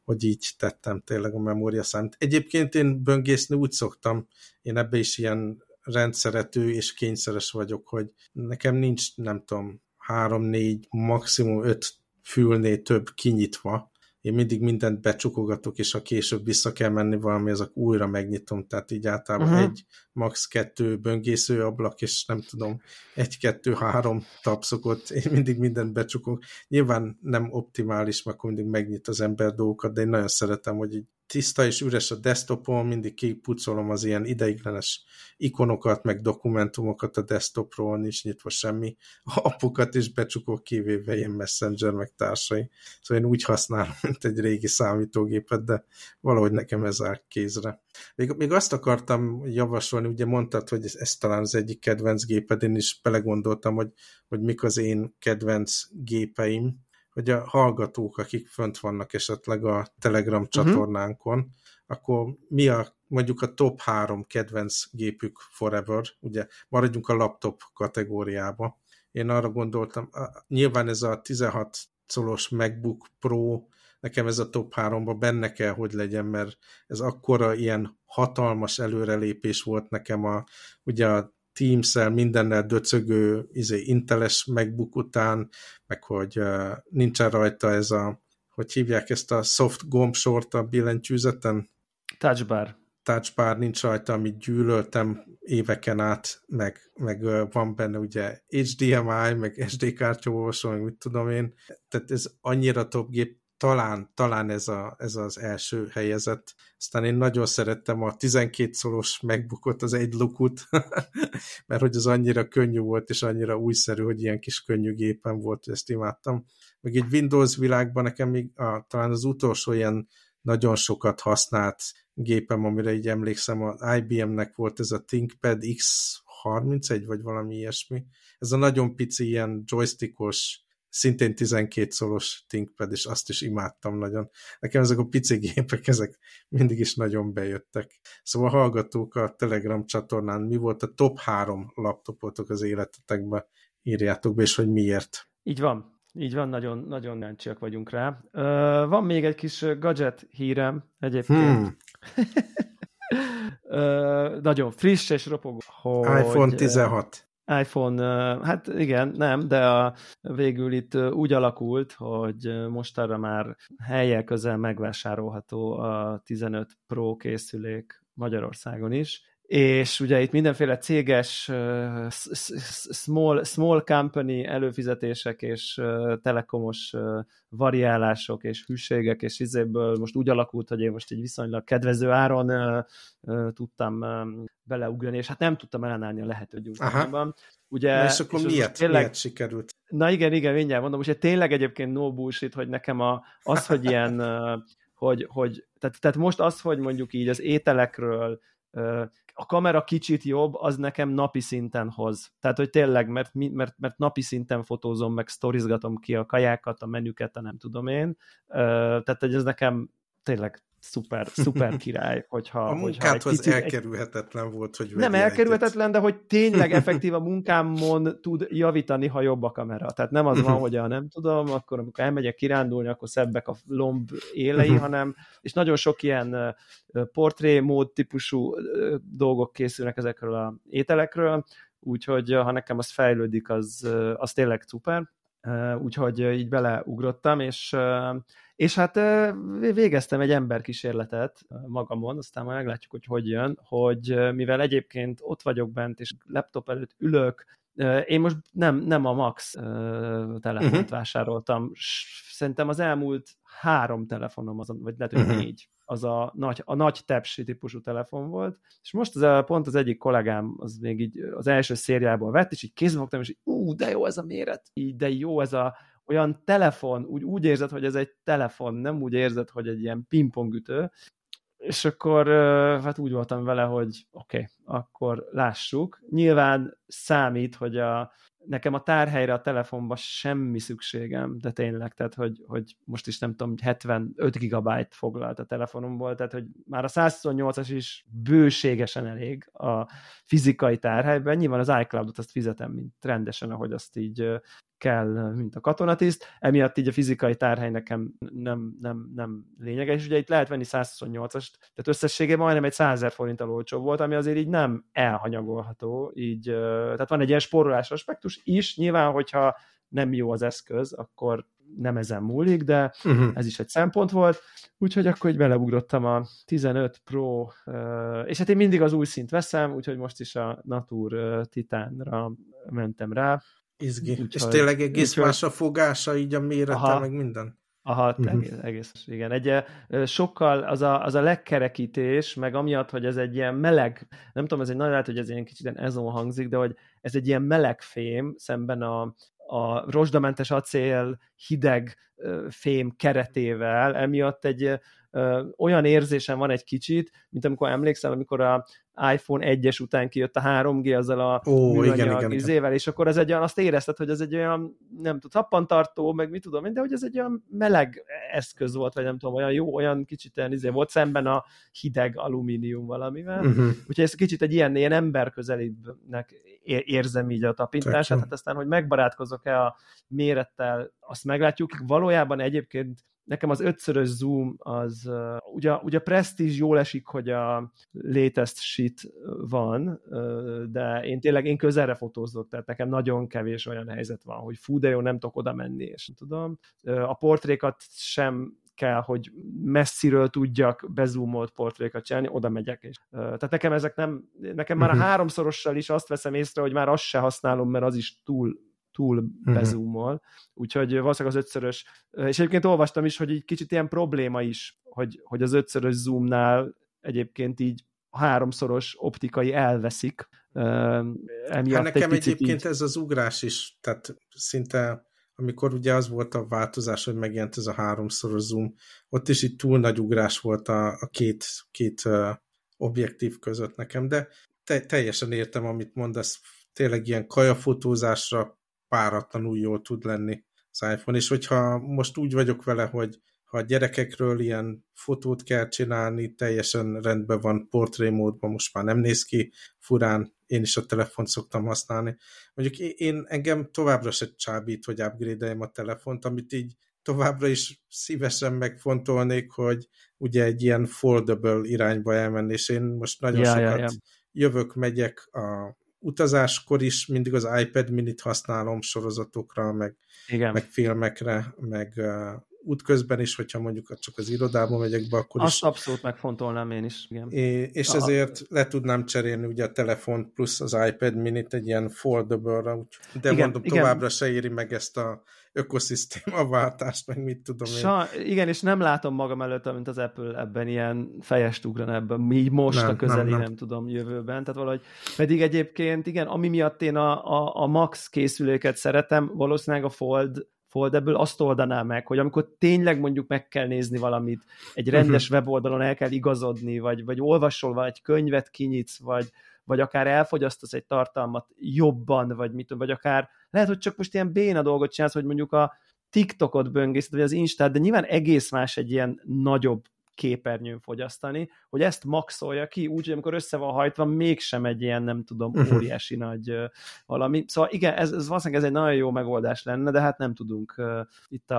hogy így tettem tényleg a memóriaszámot. Egyébként én böngészni úgy szoktam, én ebbe is ilyen rendszerető és kényszeres vagyok, hogy nekem nincs, nem tudom, 3-4, maximum 5 fülnél több kinyitva. Én mindig mindent becsukogatok, és ha később vissza kell menni valamihez, akkor újra megnyitom. Tehát így általában egy, max 2 böngésző ablak, és nem tudom, 1, 2, 3 tab szokott. Én mindig mindent becsukok. Nyilván nem optimális, mert akkor mindig megnyit az ember dolgokat, de én nagyon szeretem, hogy így tiszta és üres a desktopon, mindig kipucolom az ilyen ideiglenes ikonokat, meg dokumentumokat a desktopról, nincs nyitva semmi, appokat is becsukok, kivéve ilyen Messenger, meg társai. Szóval én úgy használom, mint egy régi számítógépet, de valahogy nekem ez áll kézre. Még azt akartam javasolni, ugye mondtad, hogy ez talán az egyik kedvenc géped, én is belegondoltam, hogy mik az én kedvenc gépeim, hogy a hallgatók, akik fönt vannak esetleg a Telegram csatornánkon, akkor mi mondjuk a top 3 kedvenc gépük forever, ugye maradjunk a laptop kategóriába. Én arra gondoltam, nyilván ez a 16 colos MacBook Pro, nekem ez a top 3-ba benne kell, hogy legyen, mert ez akkora ilyen hatalmas előrelépés volt nekem ugye a Teams-el mindennel döcögő inteles MacBook után, meg hogy nincsen rajta ez a, hogy hívják ezt a soft gombsort a billentyűzeten? Touchbar. Touchbar nincs rajta, amit gyűlöltem éveken át, meg van benne ugye HDMI, meg SD kártyaolvasó, meg mit tudom én. Tehát ez annyira top gép, talán ez az első helyezett. Aztán én nagyon szerettem a 12 szolos MacBookot, az egy lukut, mert hogy az annyira könnyű volt, és annyira újszerű, hogy ilyen kis könnyű gépen volt, hogy ezt imádtam. Meg egy Windows világban nekem még talán az utolsó ilyen nagyon sokat használt gépem, amire így emlékszem, az IBM-nek volt ez a ThinkPad X31, vagy valami ilyesmi. Ez a nagyon pici ilyen joystickos, szintén 12 szolos ThinkPad, és azt is imádtam nagyon. Nekem ezek a pici gépek, ezek mindig is nagyon bejöttek. Szóval hallgatók a Telegram csatornán, mi volt a top 3 laptopotok az életetekben, írjátok be, és hogy miért. Így van, nagyon, nagyon náncsiak vagyunk rá. Van még egy kis gadget hírem egyébként. Nagyon friss és ropogó. iPhone 16. iPhone, hát igen, nem, de végül itt úgy alakult, hogy mostanra már hellyel közel megvásárolható a 15 Pro készülék Magyarországon is, és ugye itt mindenféle céges small company előfizetések és telekomos variálások és hűségek és izéből most úgy alakult, hogy én most egy viszonylag kedvező áron tudtam beleugrani, és hát nem tudtam ellenállni a lehető gyújtásban. Ugye, és akkor miért sikerült? Na igen, mindjárt mondom, hogy tényleg egyébként no bullshit, hogy nekem az, hogy ilyen, tehát most az, hogy mondjuk így az ételekről a kamera kicsit jobb, az nekem napi szinten hoz. Tehát, hogy tényleg, mert napi szinten fotózom, meg sztorizgatom ki a kajákat, a menüket, a nem tudom én. Tehát, hogy ez nekem tényleg szuper, szuper király, hogyha... A munkádhoz picit, elkerülhetetlen volt, hogy... Nem elkerülhetetlen, de hogy tényleg effektív a munkámon tud javítani, ha jobb a kamera. Tehát nem az van, hogy nem tudom, akkor amikor elmegyek kirándulni, akkor szebbek a lomb élei, hanem... És nagyon sok ilyen portrémód típusú dolgok készülnek ezekről az ételekről, úgyhogy ha nekem az fejlődik, az tényleg szuper. Úgyhogy így beleugrottam, és hát végeztem egy emberkísérletet magamon, aztán majd meglátjuk, hogy jön, hogy mivel egyébként ott vagyok bent, és laptop előtt ülök, én most nem a Max telefont vásároltam, szerintem az elmúlt 3 telefonom, vagy lehet, hogy 4, az a nagy tepsi típusú telefon volt, és most pont az egyik kollégám az még így az első szériából vett, és így kézbefogtam, és így, de jó ez a méret, így, de jó ez a olyan telefon, úgy érzed, hogy ez egy telefon, nem úgy érzed, hogy egy ilyen pingpongütő, és akkor hát úgy voltam vele, hogy oké, akkor lássuk. Nyilván számít, hogy nekem a tárhelyre a telefonban semmi szükségem, de tényleg, tehát hogy most is nem tudom, 75 gigabyte foglalt a telefonomból, tehát hogy már a 128-as is bőségesen elég a fizikai tárhelyben, nyilván az iCloud-ot azt fizetem, mint rendesen, ahogy azt így kell, mint a katonatiszt, emiatt így a fizikai tárhely nekem nem lényeges, és ugye itt lehet venni 128-ast, tehát összességében majdnem egy 100 000 forinttal olcsóbb volt, ami azért így nem elhanyagolható, így, tehát van egy ilyen spórolási aspektus is, nyilván, hogyha nem jó az eszköz, akkor nem ezen múlik, de ez is egy szempont volt, úgyhogy akkor így beleugrottam a 15 Pro, és hát én mindig az új szint veszem, úgyhogy most is a Natur Titánra mentem rá, izgi. Úgy, és tényleg egész más a fogása, így a mérete, meg minden. Aha, egész. Igen. Sokkal az a legkerekítés, meg amiatt, hogy ez egy ilyen meleg, nem tudom, ez egy nagyon lehet, hogy ez ilyen kicsit ezon hangzik, de hogy ez egy ilyen meleg fém, szemben a rozsdamentes acél hideg fém keretével, emiatt egy olyan érzésem van egy kicsit, mint amikor emlékszel, amikor a iPhone 1-es után kijött a 3G azzal a műanyag izével, és akkor ez egy olyan, azt érezted, hogy ez egy olyan, nem tudom, tappantartó, meg mit tudom én, de hogy ez egy olyan meleg eszköz volt, vagy nem tudom, olyan jó, olyan kicsit olyan izé volt, szemben a hideg alumínium valamivel. Úgyhogy ez kicsit egy ilyen emberközelibbnek érzem így a tapintását, hát aztán, hogy megbarátkozok-e a mérettel, azt meglátjuk. Valójában egyébként nekem az 5x zoom az, ugye a Prestige jól esik, hogy a latest shit van, de én közelre fotózok, tehát nekem nagyon kevés olyan helyzet van, hogy fú, de jó, nem tudok oda menni, és nem tudom. A portrékat sem kell, hogy messziről tudjak bezoomolt portrékat csinálni, oda megyek. És, tehát nekem ezek nem, nekem már a 3-szorossal is azt veszem észre, hogy már azt se használom, mert az is túl bezoomol, úgyhogy valószínűleg az 5x, és egyébként olvastam is, hogy egy kicsit ilyen probléma is, hogy az 5x zoomnál egyébként így 3-szoros optikai elveszik. Emiatt nekem egyébként így... ez az ugrás is, tehát szinte, amikor ugye az volt a változás, hogy megjelent ez a 3-szoros zoom, ott is itt túl nagy ugrás volt a két objektív között nekem, de teljesen értem, amit mondasz, tényleg ilyen kajafotózásra páratlanul jól tud lenni az iPhone, és hogyha most úgy vagyok vele, hogy ha a gyerekekről ilyen fotót kell csinálni, teljesen rendben van portrémódban, most már nem néz ki furán, én is a telefont szoktam használni. Mondjuk én engem továbbra se csábít, hogy upgrade-eljem a telefont, amit így továbbra is szívesen megfontolnék, hogy ugye egy ilyen foldable irányba elmenni, és én most nagyon sokat jövök, megyek a utazáskor is mindig az iPad Minit használom sorozatokra, meg filmekre, meg útközben is, hogyha mondjuk csak az irodába megyek be, akkor azt is. Azt abszolút megfontolnám én is. Igen. És ezért le tudnám cserélni ugye a telefon plusz az iPad Minit egy ilyen foldable-ra, de igen, mondom, továbbra se éri meg ezt a ökoszisztémaváltást, meg mit tudom én. Igen, és nem látom magam előtt, mint az Apple ebben ilyen fejest ugran ebben, mi most nem, a közeli, nem tudom, jövőben, tehát valahogy, pedig egyébként, igen, ami miatt én a Max készüléket szeretem, valószínűleg a Fold ebből azt oldaná meg, hogy amikor tényleg mondjuk meg kell nézni valamit, egy rendes weboldalon el kell igazodni, vagy olvasol, vagy egy könyvet kinyitsz, vagy akár elfogyasztasz egy tartalmat jobban, vagy mit tudom, vagy akár lehet, hogy csak most ilyen béna dolgot csinálsz, hogy mondjuk a TikTokot böngészed, vagy az Instát, de nyilván egész más egy ilyen nagyobb képernyőn fogyasztani, hogy ezt maxolja ki, úgyhogy amikor össze van hajtva, mégsem egy ilyen, nem tudom, óriási nagy valami. Szóval igen, ez valószínűleg ez egy nagyon jó megoldás lenne, de hát nem tudunk, itt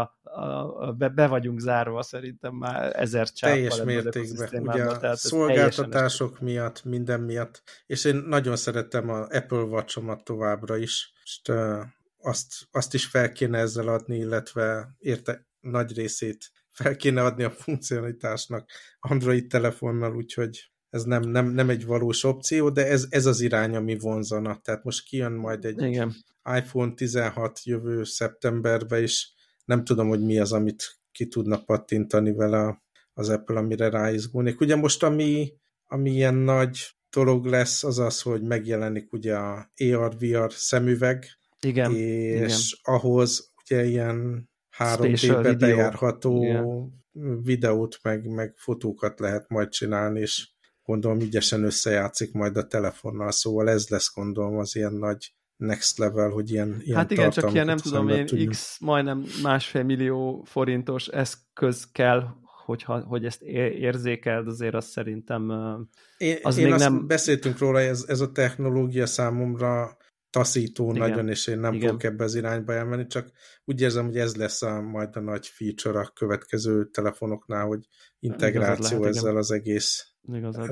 be vagyunk zárva szerintem már ezer csáppal. Teljes mértékben, ugye a szolgáltatások miatt, minden miatt, és én nagyon szeretem az Apple Watch-omat továbbra is, és azt is fel kéne ezzel adni, illetve érte nagy részét fel kéne adni a funkcionalitásnak Android telefonnal, úgyhogy ez nem egy valós opció, de ez az irány, ami vonzana. Tehát most kijön majd egy igen. iPhone 16 jövő szeptemberben, és nem tudom, hogy mi az, amit ki tudna pattintani vele az Apple, amire ráizgulnék. Ugye most ami ilyen nagy dolog lesz, az az, hogy megjelenik ugye a AR-VR szemüveg, igen, és igen. ahhoz ugye ilyen 3D-be bejárható igen. videót, meg fotókat lehet majd csinálni, és gondolom ügyesen összejátszik majd a telefonnal, szóval ez lesz gondolom az ilyen nagy next level, hogy ilyen hát igen, csak ilyen nem tudom én, x majdnem 1,5 millió forintos eszköz kell, hogy ezt érzékeld, azért azt szerintem az még nem... Beszéltünk róla, ez a technológia számomra taszító igen. nagyon, és én nem igen. fogok ebbe az irányba elmenni, csak úgy érzem, hogy ez lesz majd a nagy feature a következő telefonoknál, hogy integráció lehet, ezzel igen. az egész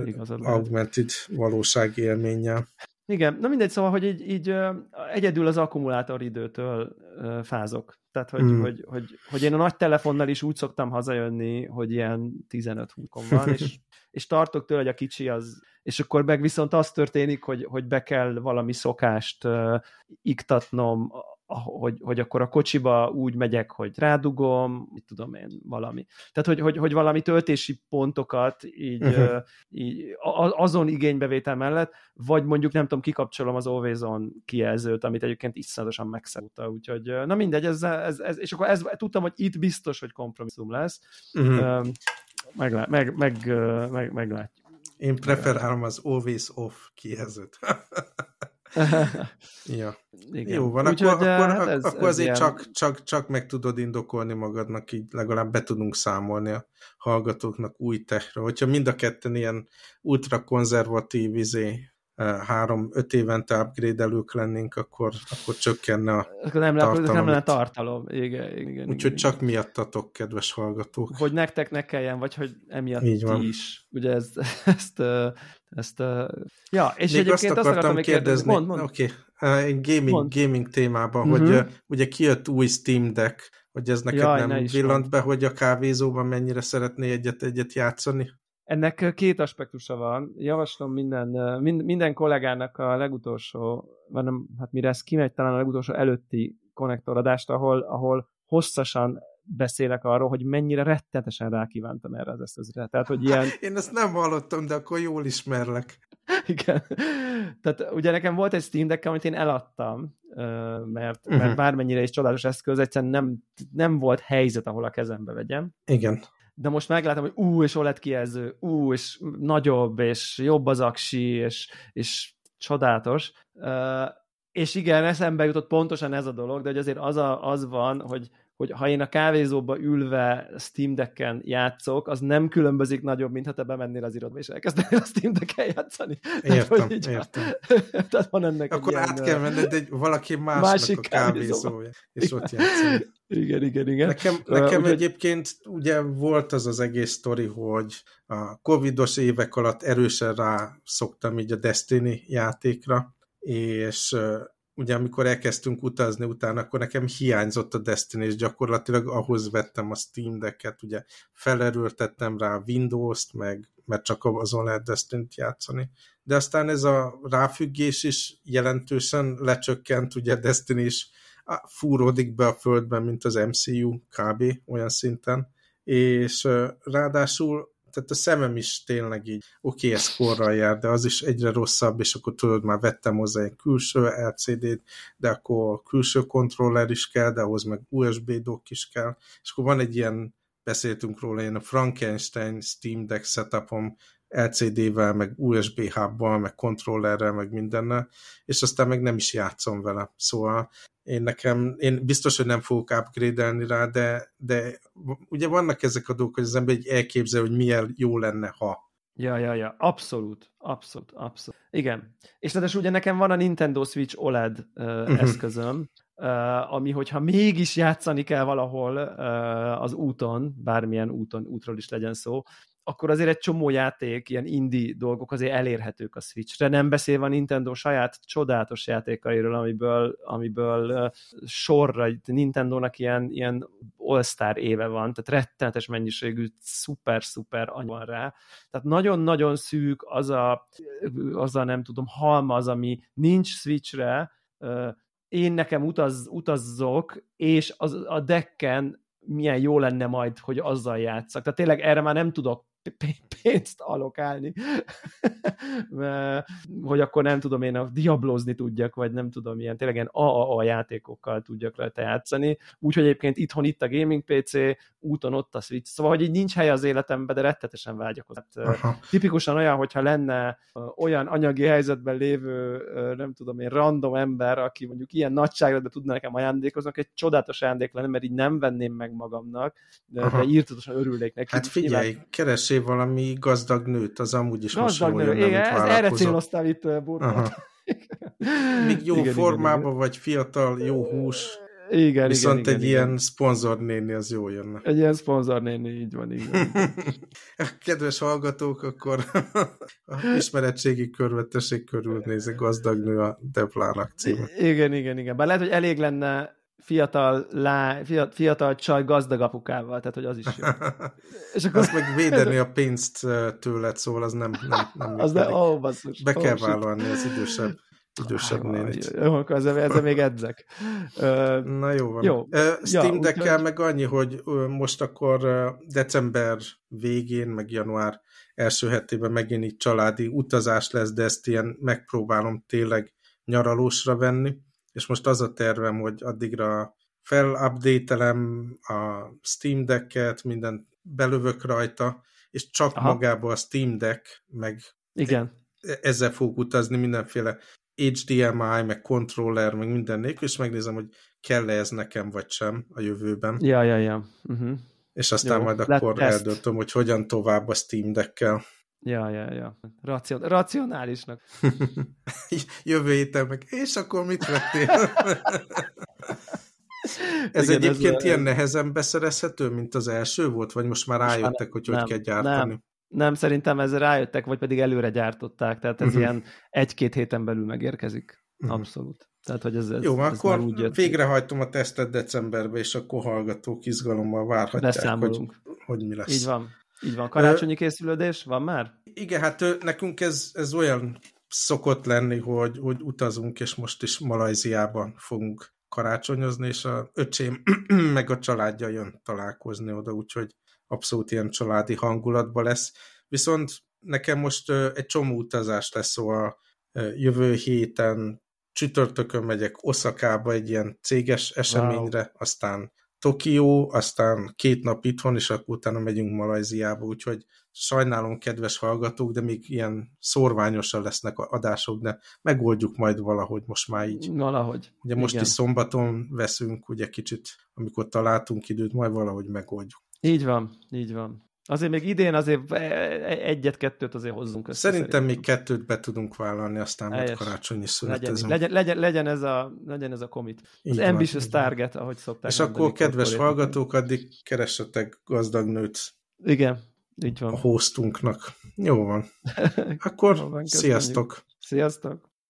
igazad augmented lehet. Valóság élménnyel. Igen, na mindegy, szóval, hogy így egyedül az akkumulátoridőtől fázok. Tehát, hogy én a nagy telefonnal is úgy szoktam hazajönni, hogy ilyen 15 húkom van, és tartok tőle, hogy a kicsi az... És akkor meg viszont az történik, hogy be kell valami szokást iktatnom, hogy akkor a kocsiba úgy megyek, hogy rádugom, mit tudom én, valami. Tehát, hogy valami töltési pontokat így azon igénybevétel mellett, vagy mondjuk nem tudom, kikapcsolom az Always On kijelzőt, amit egyébként iszonyatosan megszólta, úgyhogy na mindegy, ez és akkor tudtam, hogy itt biztos, hogy kompromisszum lesz. Uh-huh. Meglátjuk. Én preferálom az Always Off kijelzőt. Ja. Igen. Jó van, úgyhogy, akkor azért ilyen... csak meg tudod indokolni magadnak, így legalább be tudunk számolni a hallgatóknak új techra. Hogyha mind a ketten ilyen ultrakonzervatív 3-5 évente upgrade-elők lennénk, akkor csökkenne a tartalom. Nem tartalom. Igen, úgyhogy csak miattatok, kedves hallgatók. Hogy nektek ne kelljen, vagy hogy emiatt ti is. Ugye ezt ja, és még egyébként azt akartam kérdezni. Mondd. Oké. Gaming témában, hogy ugye kijött új Steam Deck, hogy ez neked nem villant be, hogy a kávézóban mennyire szeretné egyet játszani? Ennek két aspektusa van. Javaslom minden kollégának a legutolsó, vagy nem, hát mire ez kimegy, talán a legutolsó előtti konnektoradást, ahol hosszasan beszélek arról, hogy mennyire rettetesen rákívántam erre az eszközre. Tehát, hogy ilyen... Én ezt nem hallottam, de akkor jól ismerlek. Igen. Tehát ugye nekem volt egy Steam Deck, amit én eladtam, mert bármennyire is csodálatos eszköz, egyszerűen nem volt helyzet, ahol a kezembe vegyem. Igen. De most meglátom, hogy és OLED kijelző, és nagyobb, és jobb az aksi, és csodálatos. És igen, eszembe jutott pontosan ez a dolog, de hogy azért az van, hogy ha én a kávézóba ülve Steam Decken játszok, az nem különbözik nagyobb, mint ha te bemennél az irodba, és elkezdenél a Steam Decken játszani. Értem. Tehát van ennek akkor egy át kell menned egy valaki másik a kávézója, és igen. ott játszani. Igen. Nekem egyébként ugye volt az egész sztori, hogy a covidos évek alatt erősen rá szoktam így a Destiny játékra, és... Ugye amikor elkezdtünk utazni utána, akkor nekem hiányzott a Destiny, és gyakorlatilag ahhoz vettem a Steam Decket, ugye felerőltettem rá Windows-t, mert csak azon lehet Destiny-t játszani. De aztán ez a ráfüggés is jelentősen lecsökkent, ugye Destiny is fúródik be a földben, mint az MCU kb. Olyan szinten, és ráadásul tehát a szemem is tényleg így, oké, ez korral jár, de az is egyre rosszabb, és akkor tudod, már vettem hozzá egy külső LCD-t, de akkor külső kontroller is kell, de ahhoz meg USB dock is kell, és akkor van egy ilyen, beszéltünk róla, ilyen a Frankenstein Steam Deck setupom LCD-vel, meg USB hub-bal, meg kontrollerrel, meg mindennel, és aztán meg nem is játszom vele. Szóval én biztos, hogy nem fogok upgrade-elni rá, de ugye vannak ezek a dolgok, hogy az ember így elképzel, hogy milyen jó lenne, ha. Ja, abszolút. Igen. És ráadásul ugye nekem van a Nintendo Switch OLED eszközöm, ami, hogyha mégis játszani kell valahol az úton, bármilyen úton, útról is legyen szó, akkor azért egy csomó játék, ilyen indie dolgok azért elérhetők a Switchre. Nem beszélve a Nintendo saját csodálatos játékairól, amiből sorra, itt Nintendónak ilyen all-star éve van, tehát rettenetes mennyiségű, szuper anyag van rá. Tehát nagyon-nagyon szűk az a nem tudom, halmaz, ami nincs Switchre. Én nekem utazzok, és a decken milyen jó lenne majd, hogy azzal játszak. Tehát tényleg erre már nem tudok pénzt allokálni, hogy akkor nem tudom én diablozni tudjak, vagy nem tudom ilyen, tényleg ilyen AAA játékokkal tudjak rajta játszani, úgyhogy egyébként itthon itt a gaming PC, úton ott a Switch, szóval hogy így nincs hely az életemben, de rettetesen vágyakozom. Tipikusan olyan, hogyha lenne olyan anyagi helyzetben lévő, nem tudom én, random ember, aki mondjuk ilyen nagyságrendben tudna nekem ajándékozni, egy csodálatos ajándék lenne, mert így nem venném meg magamnak, de írtatosan örülnék neki. Hát figyelj, keresé valami gazdag nőt, az amúgy is most olyan, amit vállalkozom. Erre céloztál itt Bornát. Még jó formában vagy, fiatal, jó hús. Igen, viszont ilyen szponzornéni az jó jönne. Egy ilyen szponzornéni, így van, igen. Kedves hallgatók, akkor a ismeretségi körveteség körül nézik gazdag nő a Deplának címet. Igen. Bár lehet, hogy elég lenne fiatal csaj gazdag apukával, tehát hogy az is jó. És akkor... Azt meg védeni a pénzt tőled, szóval az nem az de, basszus, be kell vállalni az idősebb nénit. Jó, akkor ezzel még edzek. Na jó van. Jó. Steam Deckkel meg annyi, hogy most akkor december végén, meg január első hetében megint így családi utazás lesz, de ezt ilyen megpróbálom tényleg nyaralósra venni. És most az a tervem, hogy addigra felupdatelem a Steam Decket, mindent belövök rajta, és csak magába a Steam Deck, meg igen. Ezzel fogok utazni mindenféle HDMI, meg controller, meg minden nélkül, és megnézem, hogy kell-e ez nekem, vagy sem a jövőben. Ja. Uh-huh. És aztán jó, majd akkor eldöntöm, hogy hogyan tovább a Steam Deckkel. Ja. Racionálisnak. Jövő héten meg, és akkor mit vettél? Ez igen, egyébként ilyen nehezen beszerezhető, mint az első volt? Vagy most már rájöttek, hogy nem, hogy kell gyártani? Nem, szerintem ezzel rájöttek, vagy pedig előre gyártották. Tehát ez ilyen egy-két héten belül megérkezik. Abszolút. Tehát, hogy ez, jó, ez akkor már úgy végrehajtom a tesztet decemberben, és akkor hallgatók izgalommal várhatják, hogy mi lesz. Így van. Karácsonyi készülődés van már? Igen, hát nekünk ez olyan szokott lenni, hogy utazunk, és most is Malajziában fogunk karácsonyozni, és a öcsém meg a családja jön találkozni oda, úgyhogy abszolút ilyen családi hangulatban lesz. Viszont nekem most egy csomó utazás lesz, szóval jövő héten csütörtökön megyek Oszakába egy ilyen céges eseményre, aztán Tokió, aztán 2 nap itthon, és akkor utána megyünk Malajziába, úgyhogy sajnálom, kedves hallgatók, de még ilyen szorványosan lesznek adások, de megoldjuk majd valahogy most már így. Valahogy. Ugye most is szombaton veszünk, ugye kicsit, amikor találtunk időt, majd valahogy megoldjuk. Így van. Azért még idén azért egyet-kettőt azért hozzunk össze. Szerintem még 2 be tudunk vállalni, aztán majd karácsonyi szünetezünk. Legyen ez a commit. Az ambitious target, ahogy szokták. És mondani, akkor, kedves hallgatók, addig keressetek gazdag nőt. Igen, így van. A hostunknak. Jó van. Akkor sziasztok!